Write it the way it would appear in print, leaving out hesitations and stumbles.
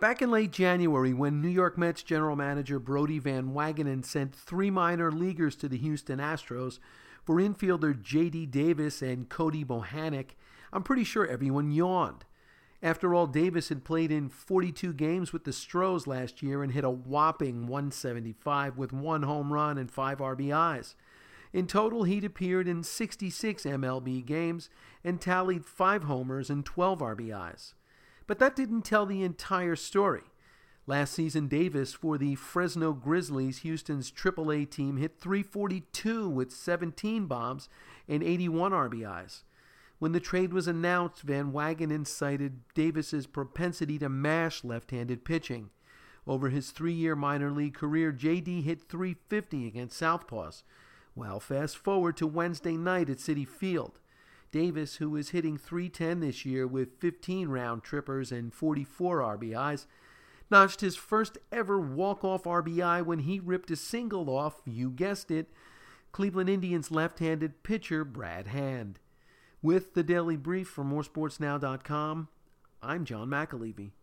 Back in late January, when New York Mets general manager Brody Van Wagenen sent three minor leaguers to the Houston Astros for infielder J.D. Davis and Cody Bohannik, I'm pretty sure everyone yawned. After all, Davis had played in 42 games with the Stros last year and hit a whopping 175 with one home run and five RBIs. In total, he'd appeared in 66 MLB games and tallied five homers and 12 RBIs. But that didn't tell the entire story. Last season, Davis for the Fresno Grizzlies, Houston's AAA team, hit .342 with 17 bombs and 81 RBIs. When the trade was announced, Van Wagenen cited Davis's propensity to mash left-handed pitching. Over his three-year minor league career, J.D. hit .350 against southpaws. Well, fast forward to Wednesday night at Citi Field. Davis, who is hitting .310 this year with 15 round trippers and 44 RBIs, notched his first ever walk-off RBI when he ripped a single off, you guessed it, Cleveland Indians left-handed pitcher Brad Hand. With the Daily Brief from moresportsnow.com, I'm John McAlevey.